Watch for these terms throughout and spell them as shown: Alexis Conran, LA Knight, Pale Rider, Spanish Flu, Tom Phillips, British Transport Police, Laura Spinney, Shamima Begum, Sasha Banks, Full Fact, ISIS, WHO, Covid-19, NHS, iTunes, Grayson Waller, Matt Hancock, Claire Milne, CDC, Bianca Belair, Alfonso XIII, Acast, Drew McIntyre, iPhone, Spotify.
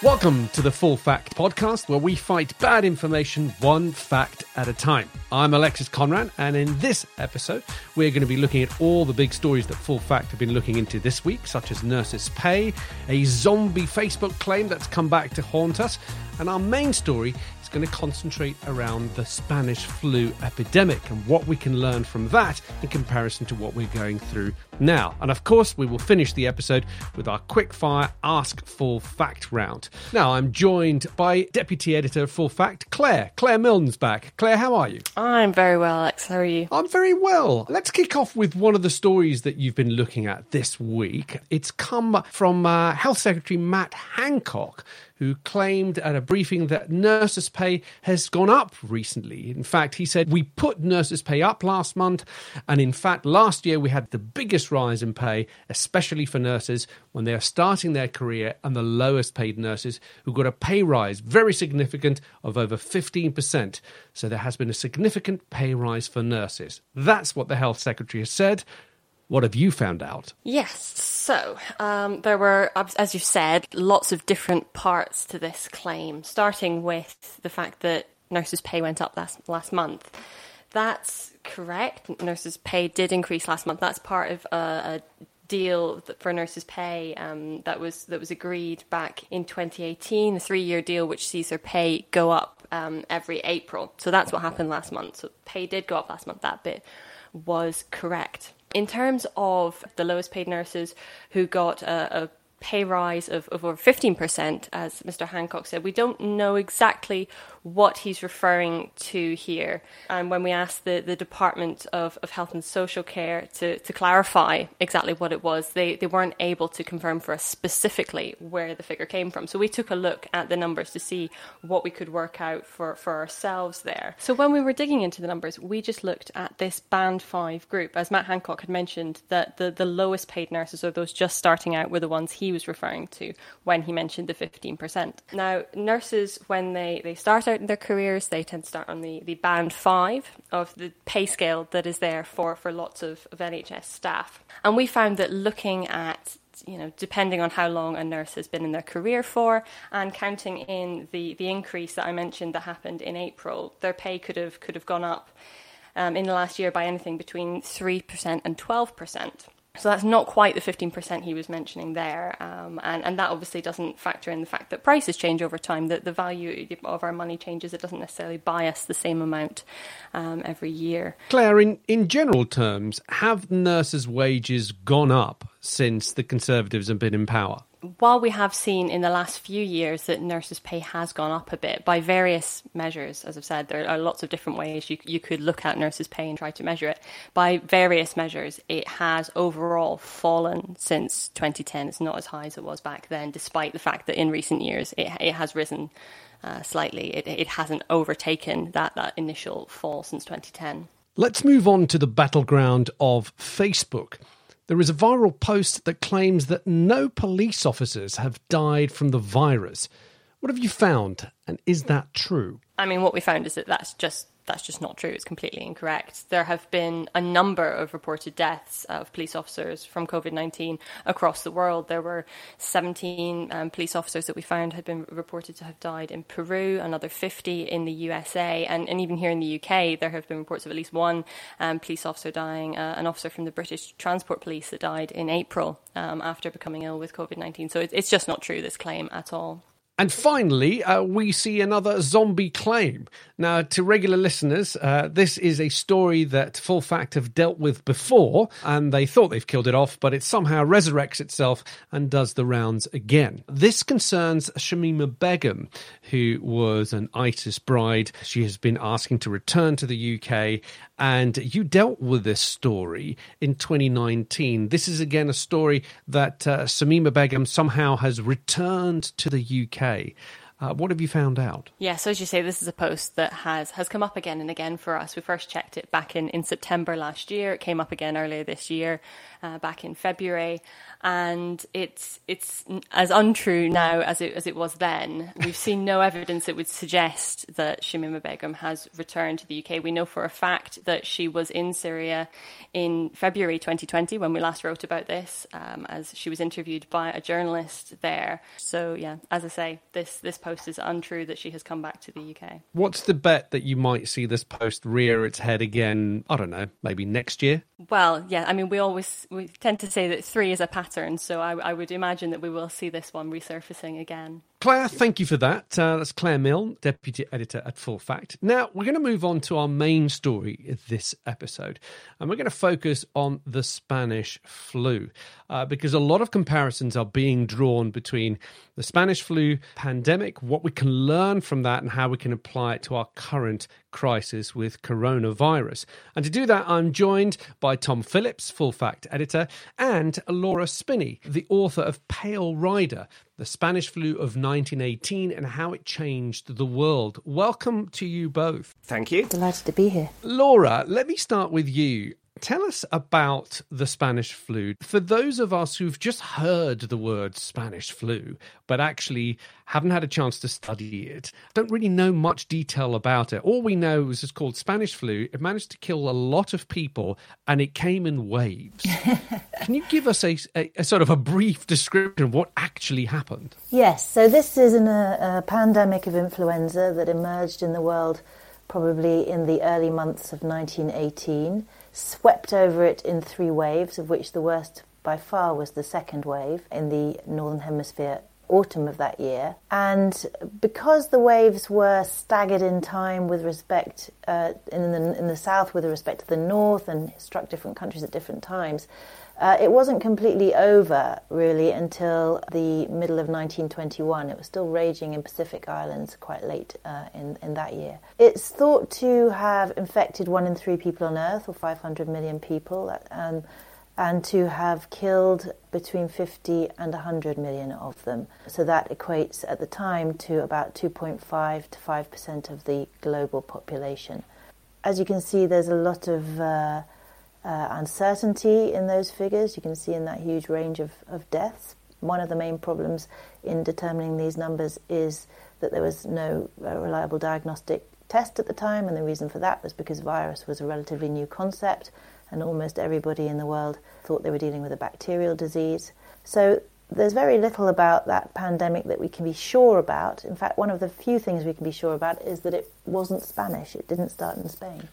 Welcome to the Full Fact podcast, where we fight bad information one fact at a time. I'm Alexis Conran, and in this episode, we're going to be looking at all the big stories that Full Fact have been looking into this week, such as nurses' pay, a zombie Facebook claim that's come back to haunt us, and our main story is going to concentrate around the Spanish flu epidemic and what we can learn from that in comparison to what we're going through now. And of course, we will finish the episode with our quickfire Ask Full Fact round. Now, I'm joined by Deputy Editor of Full Fact, Claire. Claire Milne's back. Claire, how are you? I'm very well, Alex. How are you? I'm very well. Let's kick off with one of the stories that you've been looking at this week. It's come from Health Secretary Matt Hancock, who claimed at a briefing that nurses' pay has gone up recently. In fact, he said, we put nurses' pay up last month, and in fact, last year we had the biggest rise in pay, especially for nurses when they are starting their career, and the lowest paid nurses who got a pay rise, very significant, of over 15%. So there has been a significant pay rise for nurses. That's what the Health Secretary has said. What have you found out? Yes, so there were, as you said, lots of different parts to this claim, starting with the fact that nurses' pay went up last month. That's correct. Nurses' pay did increase last month. That's part of a deal for nurses' pay that was agreed back in 2018, a three-year deal which sees their pay go up every April. So that's what happened last month. So pay did go up last month. That bit was correct. In terms of the lowest paid nurses who got a pay rise of over 15%, as Mr. Hancock said, we don't know exactly what he's referring to here. And when we asked the Department of Health and Social Care to clarify exactly what it was, they weren't able to confirm for us specifically where the figure came from. So we took a look at the numbers to see what we could work out for ourselves there. So when we were digging into the numbers, we just looked at this Band 5 group. As Matt Hancock had mentioned, that the lowest paid nurses, or those just starting out, were the ones he was referring to when he mentioned the 15%. Now, nurses, when they start out in their careers, they tend to start on the Band 5 of the pay scale that is there for lots of NHS staff. And we found that looking at, you know, depending on how long a nurse has been in their career for, and counting in the increase that I mentioned that happened in April, their pay could have gone up in the last year by anything between 3% and 12%. So that's not quite the 15% he was mentioning there. And that obviously doesn't factor in the fact that prices change over time, that the value of our money changes. It doesn't necessarily buy us the same amount every year. Claire, in general terms, have nurses' wages gone up since the Conservatives have been in power? While we have seen in the last few years that nurses' pay has gone up a bit by various measures, as I've said, there are lots of different ways you could look at nurses' pay and try to measure it. By various measures, it has overall fallen since 2010. It's not as high as it was back then, despite the fact that in recent years it has risen slightly. It hasn't overtaken that initial fall since 2010. Let's move on to the battleground of Facebook. There is a viral post that claims that no police officers have died from the virus. What have you found, and is that true? I mean, what we found is that that's just not true. It's completely incorrect. There have been a number of reported deaths of police officers from COVID-19 across the world. There were 17 police officers that we found had been reported to have died in Peru, another 50 in the USA, and even here in the UK, there have been reports of at least one police officer dying, an officer from the British Transport Police that died in April after becoming ill with COVID-19. So it's just not true, this claim at all. And finally, we see another zombie claim. Now, to regular listeners, this is a story that Full Fact have dealt with before, and they thought they've killed it off, but it somehow resurrects itself and does the rounds again. This concerns Shamima Begum, who was an ISIS bride. She has been asking to return to the UK, and you dealt with this story in 2019. This is, again, a story that Shamima Begum somehow has returned to the UK. What have you found out? Yeah, so as you say, this is a post that has come up again and again for us. We first checked it back in September last year. It came up again earlier this year, back in February. And it's as untrue now as it was then. We've seen no evidence that would suggest that Shamima Begum has returned to the UK. We know for a fact that she was in Syria in February 2020 when we last wrote about this, as she was interviewed by a journalist there. So yeah, as I say, this post is untrue that she has come back to the UK. What's the bet that you might see this post rear its head again? I don't know, maybe next year? Well, yeah, I mean, we tend to say that three is a pattern, so I would imagine that we will see this one resurfacing again. Claire, thank you for that. That's Claire Milne, Deputy Editor at Full Fact. Now, we're going to move on to our main story this episode, and we're going to focus on the Spanish flu, because a lot of comparisons are being drawn between the Spanish flu pandemic, what we can learn from that, and how we can apply it to our current crisis with coronavirus. And to do that, I'm joined by Tom Phillips, Full Fact Editor, and Laura Spinney, the author of Pale Rider, the Spanish flu of 1918 and how it changed the world. Welcome to you both. Thank you. Delighted to be here. Laura, let me start with you. Tell us about the Spanish flu. For those of us who've just heard the word Spanish flu, but actually haven't had a chance to study it, don't really know much detail about it. All we know is it's called Spanish flu. It managed to kill a lot of people and it came in waves. Can you give us a sort of a brief description of what actually happened? Yes, so this is a pandemic of influenza that emerged in the world probably in the early months of 1918. Swept over it in three waves, of which the worst by far was the second wave in the Northern Hemisphere autumn of that year. And because the waves were staggered in time with respect in the south with respect to the north and struck different countries at different times, it wasn't completely over really until the middle of 1921. It was still raging in Pacific Islands quite late in that year. It's thought to have infected 1 in 3 people on Earth, or 500 million people, and to have killed between 50 and 100 million of them. So that equates at the time to about 2.5 to 5% of the global population. As you can see, there's a lot of uncertainty in those figures. You can see in that huge range of deaths. One of the main problems in determining these numbers is that there was no reliable diagnostic test at the time, and the reason for that was because virus was a relatively new concept and almost everybody in the world thought they were dealing with a bacterial disease. So there's very little about that pandemic that we can be sure about. In fact, one of the few things we can be sure about is that it wasn't Spanish. It didn't start in Spain.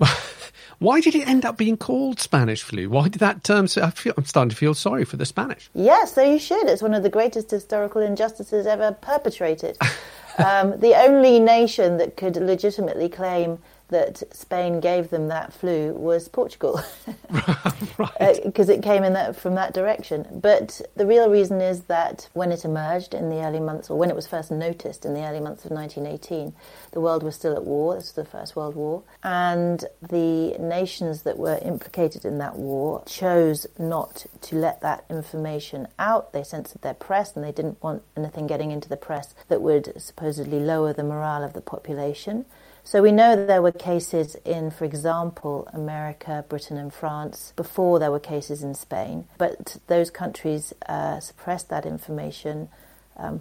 Why did it end up being called Spanish flu? Why did that term... I'm starting to feel sorry for the Spanish. Yes, so you should. It's one of the greatest historical injustices ever perpetrated. The only nation that could legitimately claim that Spain gave them that flu was Portugal, right? Because it came in from that direction. But the real reason is that when it emerged in the early months, or when it was first noticed in the early months of 1918, the world was still at war. This was the First World War. And the nations that were implicated in that war chose not to let that information out. They censored their press, and they didn't want anything getting into the press that would supposedly lower the morale of the population. So we know that there were cases in, for example, America, Britain and France before there were cases in Spain. But those countries suppressed that information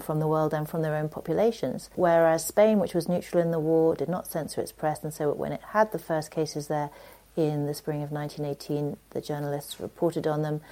from the world and from their own populations. Whereas Spain, which was neutral in the war, did not censor its press. And so when it had the first cases there in the spring of 1918, the journalists reported on them.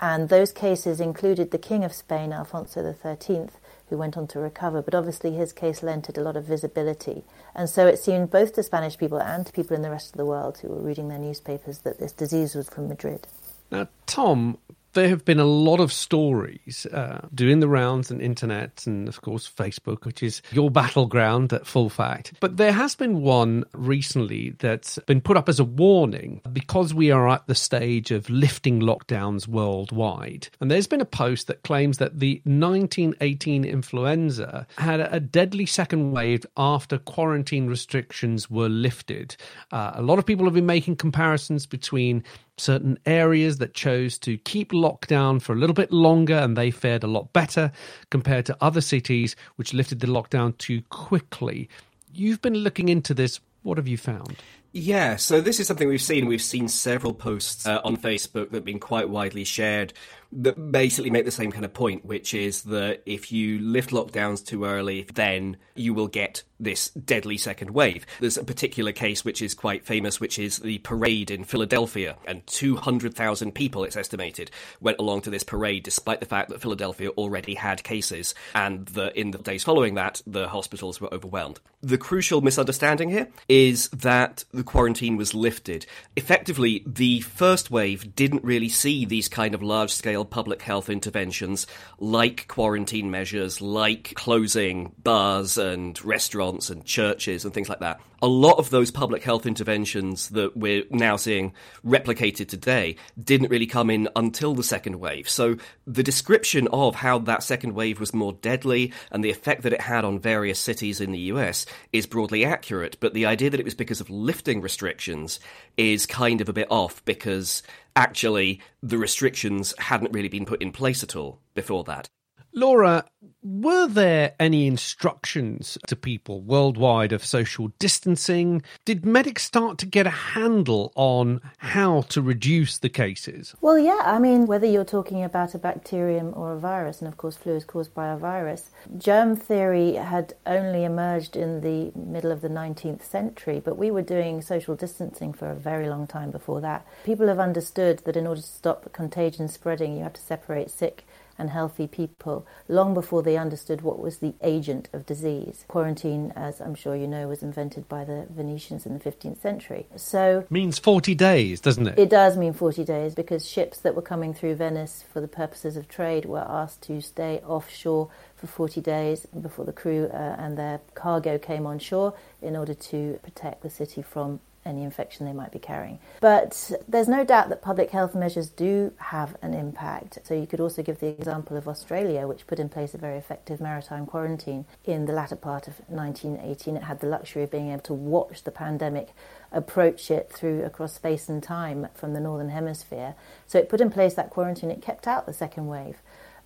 And those cases included the King of Spain, Alfonso XIII, who went on to recover, but obviously his case lent it a lot of visibility. And so it seemed both to Spanish people and to people in the rest of the world who were reading their newspapers that this disease was from Madrid. Now, Tom, there have been a lot of stories doing the rounds on internet and, of course, Facebook, which is your battleground at Full Fact. But there has been one recently that's been put up as a warning because we are at the stage of lifting lockdowns worldwide. And there's been a post that claims that the 1918 influenza had a deadly second wave after quarantine restrictions were lifted. A lot of people have been making comparisons between certain areas that chose to keep lockdown for a little bit longer, and they fared a lot better compared to other cities which lifted the lockdown too quickly. You've been looking into this. What have you found? Yeah, so this is something we've seen. We've seen several posts on Facebook that have been quite widely shared that basically make the same kind of point, which is that if you lift lockdowns too early, then you will get this deadly second wave. There's a particular case which is quite famous, which is the parade in Philadelphia, and 200,000 people, it's estimated, went along to this parade, despite the fact that Philadelphia already had cases, and in the days following that, the hospitals were overwhelmed. The crucial misunderstanding here is that the quarantine was lifted. Effectively, the first wave didn't really see these kind of large-scale public health interventions like quarantine measures, like closing bars and restaurants and churches and things like that. A lot of those public health interventions that we're now seeing replicated today didn't really come in until the second wave. So the description of how that second wave was more deadly and the effect that it had on various cities in the US is broadly accurate, but the idea that it was because of lifting restrictions is kind of a bit off, because actually the restrictions hadn't really been put in place at all before that. Laura, were there any instructions to people worldwide of social distancing? Did medics start to get a handle on how to reduce the cases? Well, yeah, I mean, whether you're talking about a bacterium or a virus, and of course flu is caused by a virus, germ theory had only emerged in the middle of the 19th century, but we were doing social distancing for a very long time before that. People have understood that in order to stop contagion spreading, you have to separate sick and healthy people long before they understood what was the agent of disease. Quarantine, as I'm sure you know, was invented by the Venetians in the 15th century. So means 40 days, doesn't it? It does mean 40 days, because ships that were coming through Venice for the purposes of trade were asked to stay offshore for 40 days before the crew and their cargo came on shore in order to protect the city from any infection they might be carrying. But there's no doubt that public health measures do have an impact. So you could also give the example of Australia, which put in place a very effective maritime quarantine in the latter part of 1918. It had the luxury of being able to watch the pandemic approach it through across space and time from the Northern Hemisphere. So it put in place that quarantine. It kept out the second wave.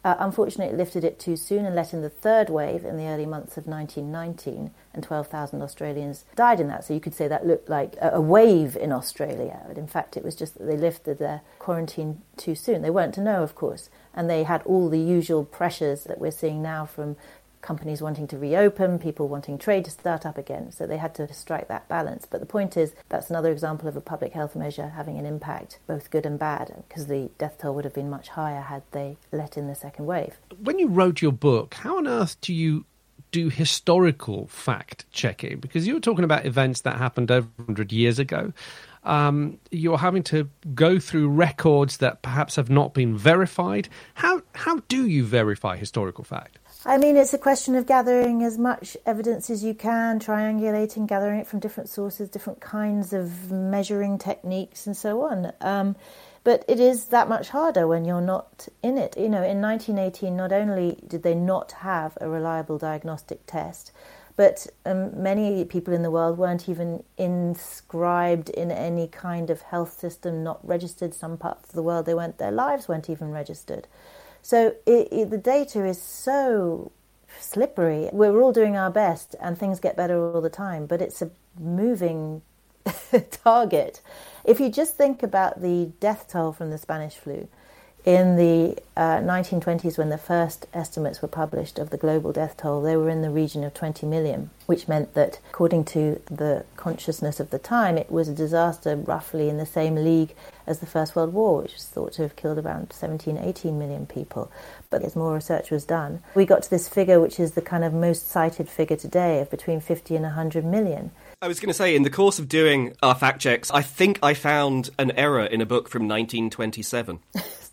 Unfortunately, it lifted it too soon and let in the third wave in the early months of 1919, and 12,000 Australians died in that. So you could say that looked like a wave in Australia. But in fact, it was just that they lifted their quarantine too soon. They weren't to know, of course, and they had all the usual pressures that we're seeing now from companies wanting to reopen, people wanting trade to start up again. So they had to strike that balance. But the point is, that's another example of a public health measure having an impact, both good and bad, because the death toll would have been much higher had they let in the second wave. When you wrote your book, how on earth do you do historical fact-checking? Because you were talking about events that happened over 100 years ago. You're having to go through records that perhaps have not been verified. How do you verify historical fact? I mean, it's a question of gathering as much evidence as you can, triangulating, gathering it from different sources, different kinds of measuring techniques and so on. But it is that much harder when you're not in it. You know, in 1918, not only did they not have a reliable diagnostic test, but many people in the world weren't even inscribed in any kind of health system, not registered. Some parts of the world, their lives weren't even registered. So the data is so slippery. We're all doing our best and things get better all the time, but it's a moving target. If you just think about the death toll from the Spanish flu in the 1920s, when the first estimates were published of the global death toll, they were in the region of 20 million, which meant that, according to the consciousness of the time, it was a disaster roughly in the same league as the First World War, which was thought to have killed around 17, 18 million people. But as more research was done, we got to this figure, which is the kind of most cited figure today, of between 50 and 100 million. I was going to say, in the course of doing our fact checks, I think I found an error in a book from 1927.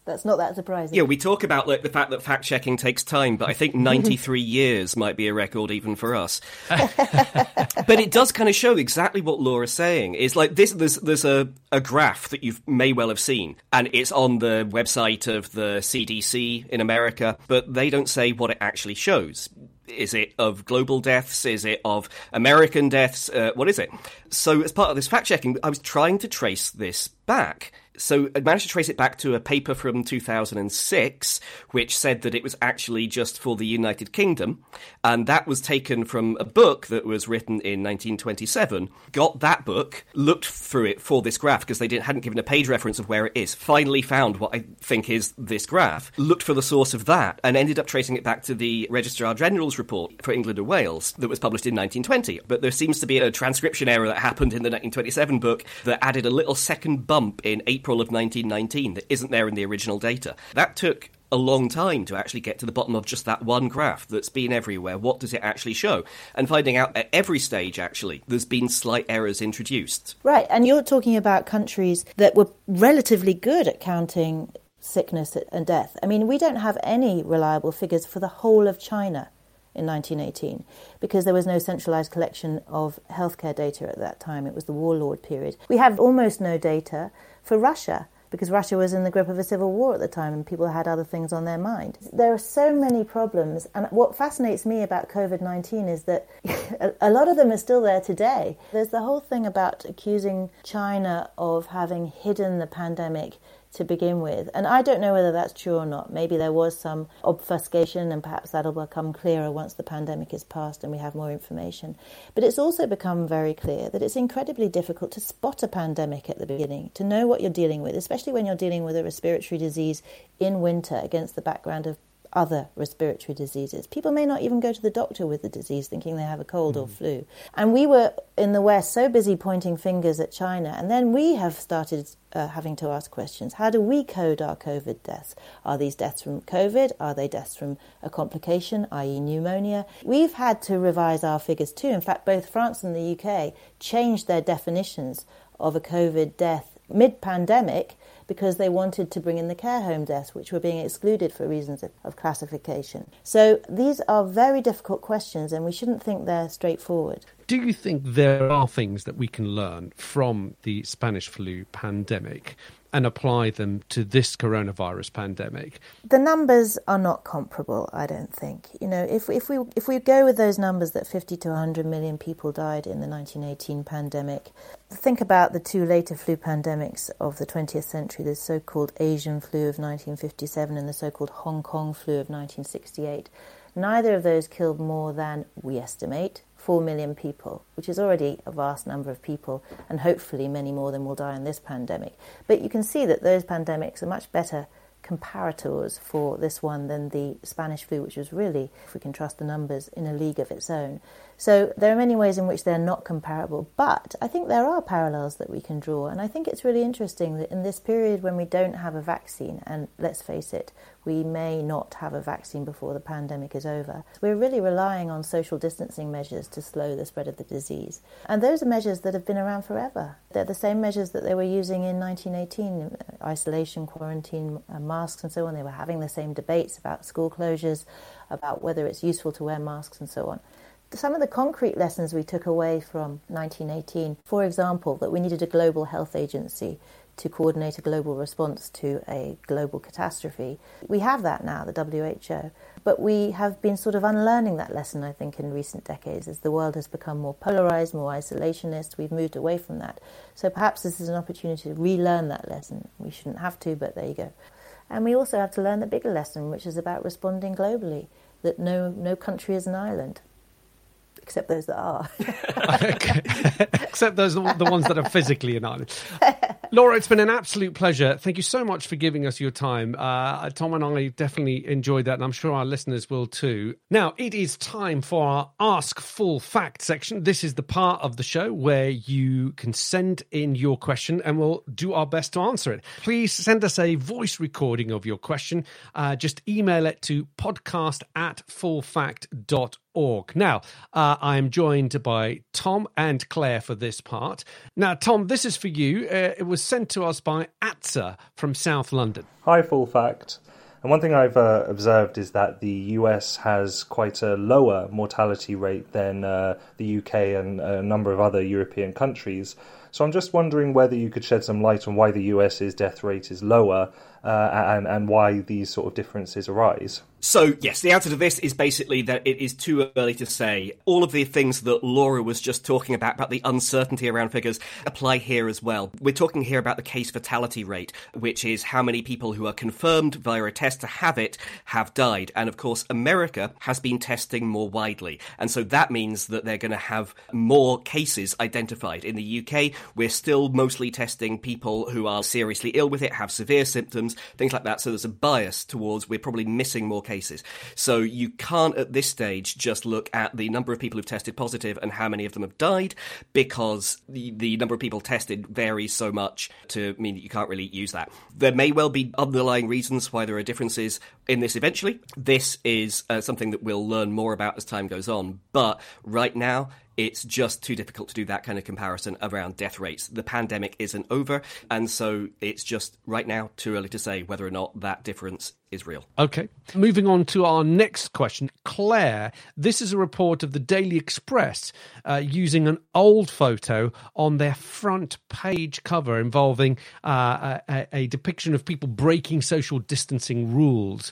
That's not that surprising. Yeah, we talk about the fact that fact-checking takes time, but I think 93 years might be a record even for us. But it does kind of show exactly what Laura's saying. It's like this. There's a graph that you may well have seen, and it's on the website of the CDC in America, but they don't say what it actually shows. Is it of global deaths? Is it of American deaths? What is it? So as part of this fact-checking, I was trying to trace this back So I managed to trace it back to a paper from 2006, which said that it was actually just for the United Kingdom. And that was taken from a book that was written in 1927. Got that book, looked through it for this graph, because they hadn't given a page reference of where it is. Finally found what I think is this graph. Looked for the source of that and ended up tracing it back to the Registrar General's report for England and Wales that was published in 1920. But there seems to be a transcription error that happened in the 1927 book that added a little second bump in April of 1919 that isn't there in the original data. That took a long time to actually get to the bottom of just that one graph that's been everywhere. What does it actually show? And finding out at every stage, actually, there's been slight errors introduced. Right, and you're talking about countries that were relatively good at counting sickness and death. I mean, we don't have any reliable figures for the whole of China in 1918, because there was no centralised collection of healthcare data at that time. It was the warlord period. We have almost no data for Russia, because Russia was in the grip of a civil war at the time and people had other things on their mind. There are so many problems, and what fascinates me about COVID-19 is that a lot of them are still there today. There's the whole thing about accusing China of having hidden the pandemic to begin with. And I don't know whether that's true or not. Maybe there was some obfuscation, and perhaps that'll become clearer once the pandemic is past and we have more information. But it's also become very clear that it's incredibly difficult to spot a pandemic at the beginning, to know what you're dealing with, especially when you're dealing with a respiratory disease in winter against the background of other respiratory diseases. People may not even go to the doctor with the disease thinking they have a cold or flu. And we were in the West so busy pointing fingers at China, and then we have started having to ask questions. How do we code our COVID deaths? Are these deaths from COVID? Are they deaths from a complication, i.e. pneumonia? We've had to revise our figures too. In fact, both France and the UK changed their definitions of a COVID death mid-pandemic, because they wanted to bring in the care home deaths, which were being excluded for reasons of classification. So these are very difficult questions, and we shouldn't think they're straightforward. Do you think there are things that we can learn from the Spanish flu pandemic and apply them to this coronavirus pandemic? The numbers are not comparable, I don't think. You know, if we go with those numbers that 50 to 100 million people died in the 1918 pandemic, think about the two later flu pandemics of the 20th century, the so-called Asian flu of 1957 and the so-called Hong Kong flu of 1968. Neither of those killed more than, we estimate, 4 million people, which is already a vast number of people, and hopefully many more than will die in this pandemic. But you can see that those pandemics are much better comparators for this one than the Spanish flu, which was really, if we can trust the numbers, in a league of its own. So there are many ways in which they're not comparable, but I think there are parallels that we can draw. And I think it's really interesting that in this period when we don't have a vaccine, and let's face it, we may not have a vaccine before the pandemic is over, we're really relying on social distancing measures to slow the spread of the disease. And those are measures that have been around forever. They're the same measures that they were using in 1918, isolation, quarantine, masks and so on. They were having the same debates about school closures, about whether it's useful to wear masks and so on. Some of the concrete lessons we took away from 1918, for example, that we needed a global health agency to coordinate a global response to a global catastrophe. We have that now, the WHO, but we have been sort of unlearning that lesson, I think, in recent decades as the world has become more polarised, more isolationist. We've moved away from that. So perhaps this is an opportunity to relearn that lesson. We shouldn't have to, but there you go. And we also have to learn the bigger lesson, which is about responding globally, that no country is an island. Except those that are. Except those, the ones that are physically in Ireland. Laura, it's been an absolute pleasure. Thank you so much for giving us your time. Tom and I definitely enjoyed that, and I'm sure our listeners will too. Now, it is time for our Ask Full Fact section. This is the part of the show where you can send in your question, and we'll do our best to answer it. Please send us a voice recording of your question. Just email it to podcast@fullfact.org. Now, I'm joined by Tom and Claire for this part. Now, Tom, this is for you. It was sent to us by Atza from South London. Hi, Full Fact. And one thing I've observed is that the US has quite a lower mortality rate than the UK and a number of other European countries. So I'm just wondering whether you could shed some light on why the US's death rate is lower and why these sort of differences arise. So, yes, the answer to this is basically that it is too early to say. All of the things that Laura was just talking about the uncertainty around figures, apply here as well. We're talking here about the case fatality rate, which is how many people who are confirmed via a test to have it have died. And, of course, America has been testing more widely. And so that means that they're going to have more cases identified. In the UK, we're still mostly testing people who are seriously ill with it, have severe symptoms, things like that. So there's a bias towards we're probably missing more cases. So you can't at this stage just look at the number of people who've tested positive and how many of them have died, because the number of people tested varies so much to mean that you can't really use that. There may well be underlying reasons why there are differences in this eventually. This is something that we'll learn more about as time goes on. But right now, it's just too difficult to do that kind of comparison around death rates. The pandemic isn't over, and so it's just right now too early to say whether or not that difference is real. Okay, moving on to our next question. Claire, this is a report of the Daily Express using an old photo on their front page cover involving a depiction of people breaking social distancing rules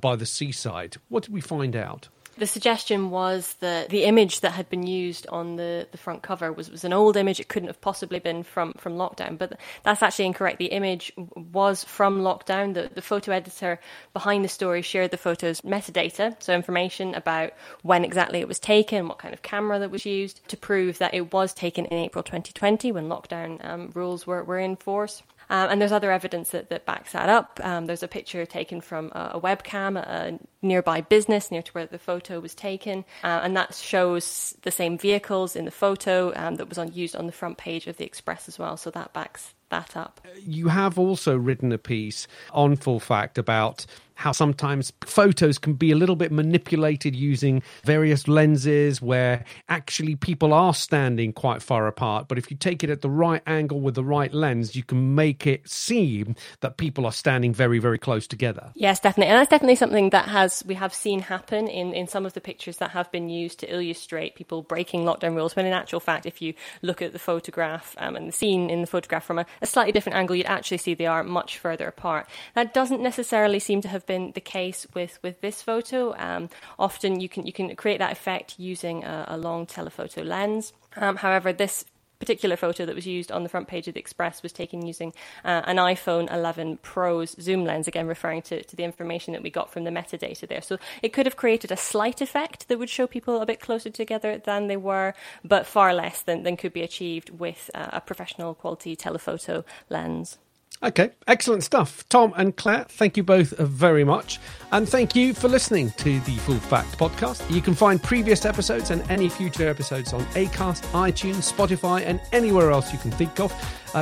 by the seaside. What did we find out? The suggestion was that the image that had been used on the front cover was an old image. It couldn't have possibly been from lockdown, but that's actually incorrect. The image was from lockdown. The photo editor behind the story shared the photo's metadata, so information about when exactly it was taken, what kind of camera that was used, to prove that it was taken in April 2020 when lockdown rules were in force. And there's other evidence that backs that up. There's a picture taken from a webcam at a nearby business near to where the photo was taken. And that shows the same vehicles in the photo that was used on the front page of the Express as well. So that backs that up. You have also written a piece on Full Fact about how sometimes photos can be a little bit manipulated using various lenses where actually people are standing quite far apart. But if you take it at the right angle with the right lens, you can make it seem that people are standing very, very close together. Yes, definitely. And that's definitely something that we have seen happen in some of the pictures that have been used to illustrate people breaking lockdown rules. When in actual fact, if you look at the photograph and the scene in the photograph from a slightly different angle, you'd actually see they are much further apart. That doesn't necessarily seem to have been the case with this photo. Often you can create that effect using a long telephoto lens. However, this particular photo that was used on the front page of the Express was taken using an iPhone 11 Pro's zoom lens, again referring to the information that we got from the metadata there. So it could have created a slight effect that would show people a bit closer together than they were, but far less than could be achieved with a professional quality telephoto lens. Okay, excellent stuff. Tom and Claire, thank you both very much. And thank you for listening to the Full Fact podcast. You can find previous episodes and any future episodes on Acast, iTunes, Spotify, and anywhere else you can think of.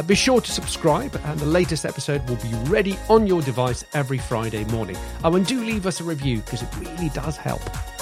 Be sure to subscribe, and the latest episode will be ready on your device every Friday morning. Oh, and do leave us a review because it really does help.